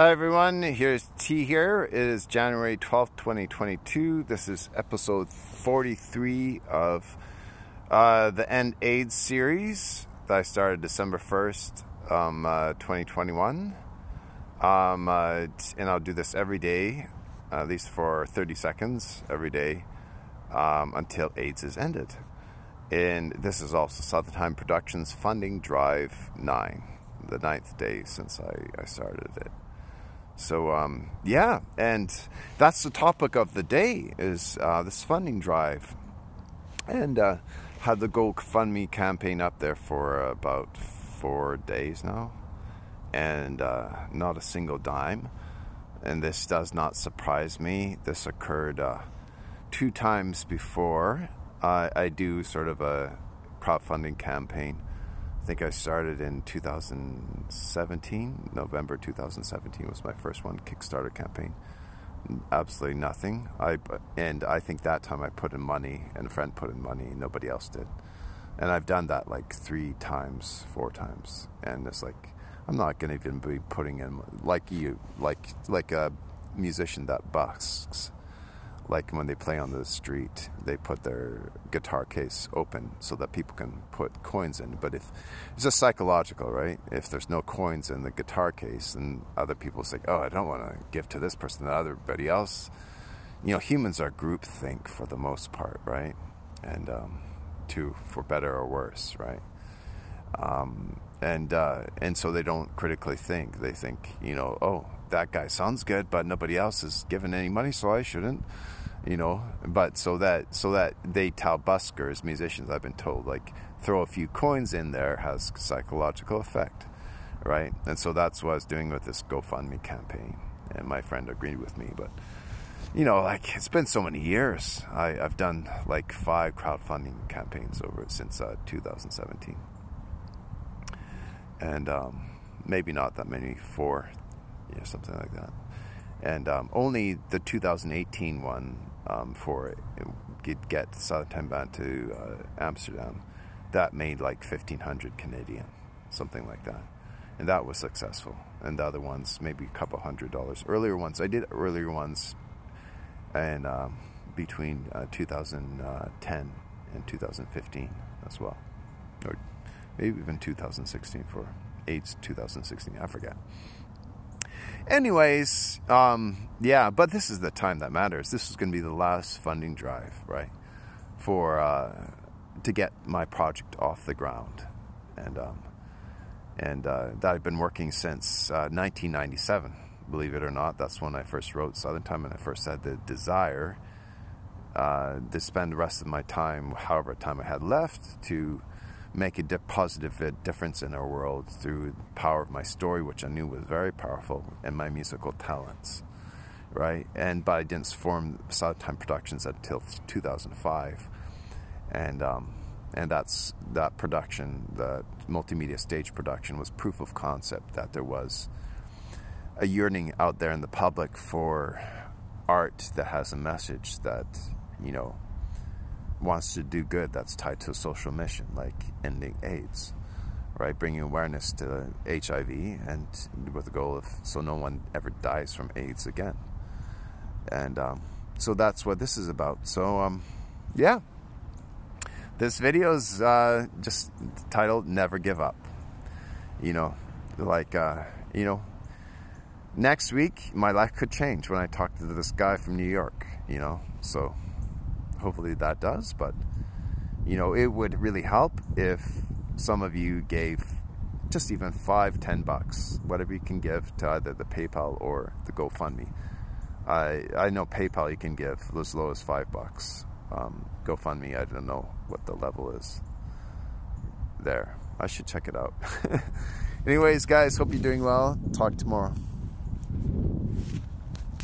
Hi everyone, here's T here. It is January 12th, 2022. This is episode 43 of the END AIDS series that I started December 1st, 2021. And I'll do this every day, at least for 30 seconds every day, until AIDS is ended. And this is also Southern Time Productions funding drive 9, the 9th day since I started it. So, yeah, and that's the topic of the day is this funding drive. And had the GoFundMe campaign up there for about 4 days now. And not a single dime. And this does not surprise me. This occurred 2 times before. I do sort of a crowdfunding campaign. I think I started in 2017. November 2017 was my first one, Kickstarter campaign. Absolutely nothing. And I think that time I put in money, and a friend put in money, and nobody else did. And I've done that like 3 times, 4 times. And it's like, I'm not going to even be putting in, like a musician that busts. Like when they play on the street, they put their guitar case open so that people can put coins in. But if it's just psychological, right? If there's no coins in the guitar case, then other people say, "Oh, I don't want to give to this person, to everybody else." You know, humans are groupthink for the most part, right? And for better or worse, right? And so they don't critically think. They think, you know, oh, that guy sounds good, but nobody else is giving any money, so I shouldn't. You know, but so that they tell buskers, musicians, I've been told, like, throw a few coins in there has psychological effect, right? And so that's what I was doing with this GoFundMe campaign, and my friend agreed with me. But you know, like, it's been so many years. I've done like 5 crowdfunding campaigns over since 2017, and maybe not that many, 4, yeah, something like that. And only the 2018 one for it could get Southern Time bound to Amsterdam. That made like 1,500 Canadian, something like that. And that was successful. And the other ones, maybe a couple $100. Earlier ones, I did earlier ones and between 2010 and 2015 as well. Or maybe even 2016 for AIDS 2016, I forget. Anyways, yeah, but this is the time that matters. This is going to be the last funding drive, right, for to get my project off the ground, and that I've been working since 1997. Believe it or not, that's when I first wrote Southern Time, and I first had the desire to spend the rest of my time, however time I had left, to make a positive difference in our world through the power of my story, which I knew was very powerful, and my musical talents, right? But I didn't form Southern Time Productions until 2005, and that production, the multimedia stage production, was proof of concept that there was a yearning out there in the public for art that has a message that, you know, wants to do good, that's tied to a social mission, like ending AIDS, right? Bringing awareness to HIV, and with the goal of so no one ever dies from AIDS again. And so that's what this is about. So yeah, this video is just titled "Never Give Up." You know, like you know, next week my life could change when I talk to this guy from New York. You know, so. Hopefully that does, but you know, it would really help if some of you gave just even $5, $10, whatever you can give to either the PayPal or the GoFundMe. I know PayPal you can give as low as $5. GoFundMe, I don't know what the level is there. I should check it out. Anyways, guys, hope you're doing well. Talk tomorrow.